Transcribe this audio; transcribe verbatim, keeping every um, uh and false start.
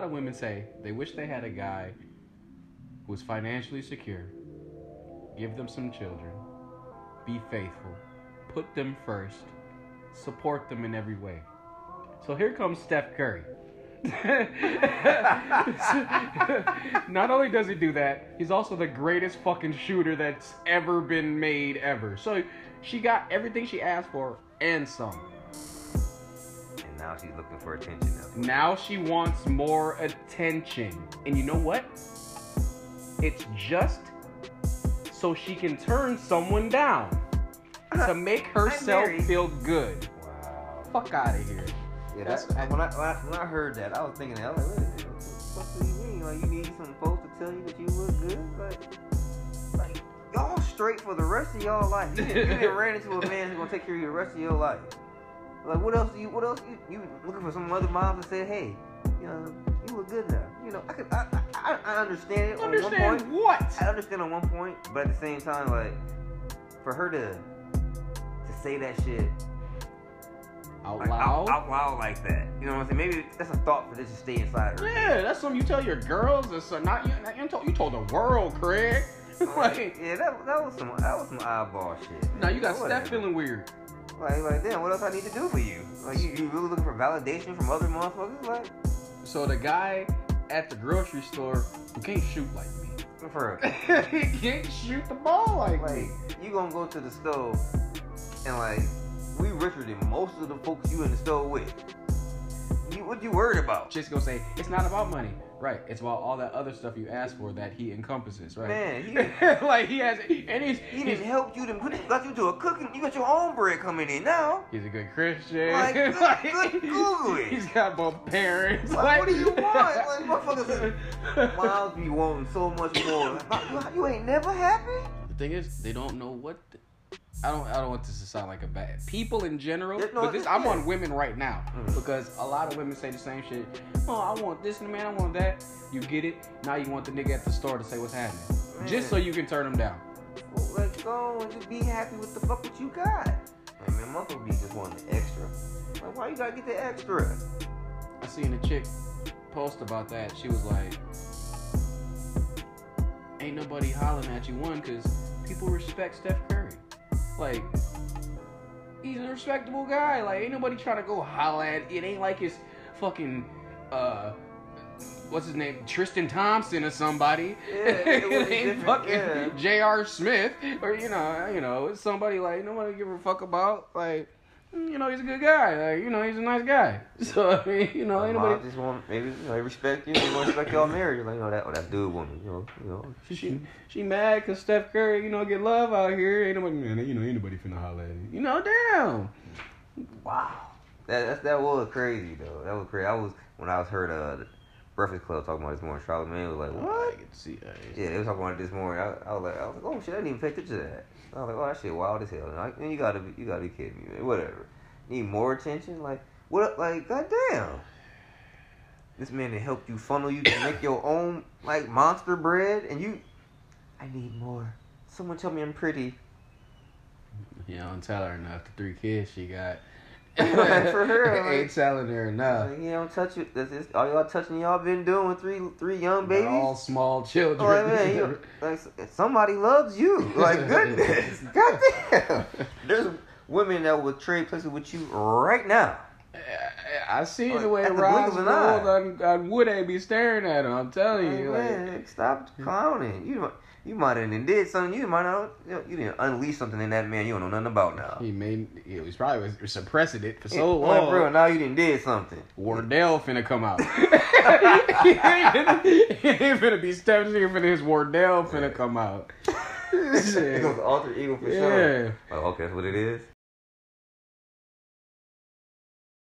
lot of women say they wish they had a guy who was financially secure, give them some children, be faithful, put them first, support them in every way. So here comes Steph Curry. Not only does he do that, he's also the greatest fucking shooter that's ever been made ever. So she got everything she asked for and some. And now she's looking for attention now. Now she wants more attention. And you know what? It's just so she can turn someone down. To make herself feel good. Wow. Fuck out of here. Yeah, that's, that's I, when, I, when I when I heard that, I was thinking, that, I was like, what the fuck do you mean? Like, you need some folks to tell you that you look good? Like, like y'all straight for the rest of y'all life. You didn't ran into a man who's gonna take care of you the rest of your life. Like, what else? Do you what else? You, you looking for some other mom to say, hey, you know, you look good now. You know, I could I I, I understand it. Understand on one point. What? I understand on one point, but at the same time, like, for her to to say that shit. Out loud? Like, out, out loud like that. You know what I'm saying? Maybe that's a thought for this to stay inside her. Yeah, that's something you tell your girls. It's not you, you, told, you told the world, Craig. Like, yeah, that, that was some that was some eyeball shit. Man. Now you got Steph feeling weird. Like, like, damn, what else I need to do for you? Like, you, you really looking for validation from other motherfuckers? Like, so the guy at the grocery store who can't shoot like me. For real. He can't shoot the ball like, like me. You gonna go to the store and like, we richer than most of the folks you in the store with. You, what you worried about? Just gonna say, it's not about money. Right, it's about all that other stuff you asked for that he encompasses, right? Man, he, like he has, and he's- He didn't help you, to, got you to a cooking, you got your own bread coming in now. He's a good Christian. Like, good, like, good good. He's got both parents. Like, like, what do you want? Like, motherfuckers, Miles be wanting so much more. Like, you ain't never happy? The thing is, they don't know what- the, I don't. I don't want this to sound like a bad people in general, no, but this. I'm on women right now mm. because a lot of women say the same shit. Oh, I want this and man, I want that. You get it. Now you want the nigga at the store to say what's happening, man. Just so you can turn him down. Well, let's go and just be happy with the fuck what you got. I mean, mother be just wanting the extra. Like, why you gotta get the extra? I seen a chick post about that. She was like, "Ain't nobody hollering at you one, cause people respect Steph Curry." Like, he's a respectable guy. Like, ain't nobody trying to go holla at it. Ain't like it's fucking, uh, what's his name? Tristan Thompson or somebody. Yeah, it, it ain't fucking yeah. J R Smith or, you know, you know, it's somebody like nobody give a fuck about. Like, you know, he's a good guy. Like, you know, he's a nice guy. So, I mean, you know, ain't nobody just want, maybe, you know, they respect you. They want to respect y'all marriage. Like, you know, that, oh, that dude woman, you know, you know. She, she mad because Steph Curry, you know, get love out here. Ain't nobody, man, you know, ain't nobody finna holler at you. You know, damn. Wow. That, that, that was crazy, though. That was crazy. I was, when I was heard uh, the Breakfast Club talking about this morning, Charlamagne was like, what? I get to see that. Yeah, they was talking about it this morning. I, I was like, I was like, oh shit, I didn't even pay attention to that. I was like, oh, that shit wild as hell. Like, man, you gotta be, you gotta be kidding me, man. Whatever. Need more attention? Like, what? Like, goddamn. This man that helped you funnel you to make your own, like, monster bread, and you, I need more. Someone tell me I'm pretty. Yeah, I don't tell her enough. The three kids she got. Like, for her, like, ain't telling her enough. Like, you don't touch it. That's, it's, all y'all touching, y'all been doing three, three young babies. They're all small children. Like, man, you, like, somebody loves you. Like, goodness, goddamn. There's women that would trade places with you right now. I, I see like, the way Rob's world on, on Wood ain't be staring at him. I'm telling like, you, man, like, stop clowning. You, you might have did something. You might not. You didn't unleash something in that man. You don't know nothing about now. He made. He was probably suppressing it for so yeah, long. Like, bro, now you didn't did something. Wardell finna come out. he, ain't, he ain't finna be stepping in for his Wardell finna yeah. come out. It was alter ego for yeah. sure. Like, okay, that's what it is.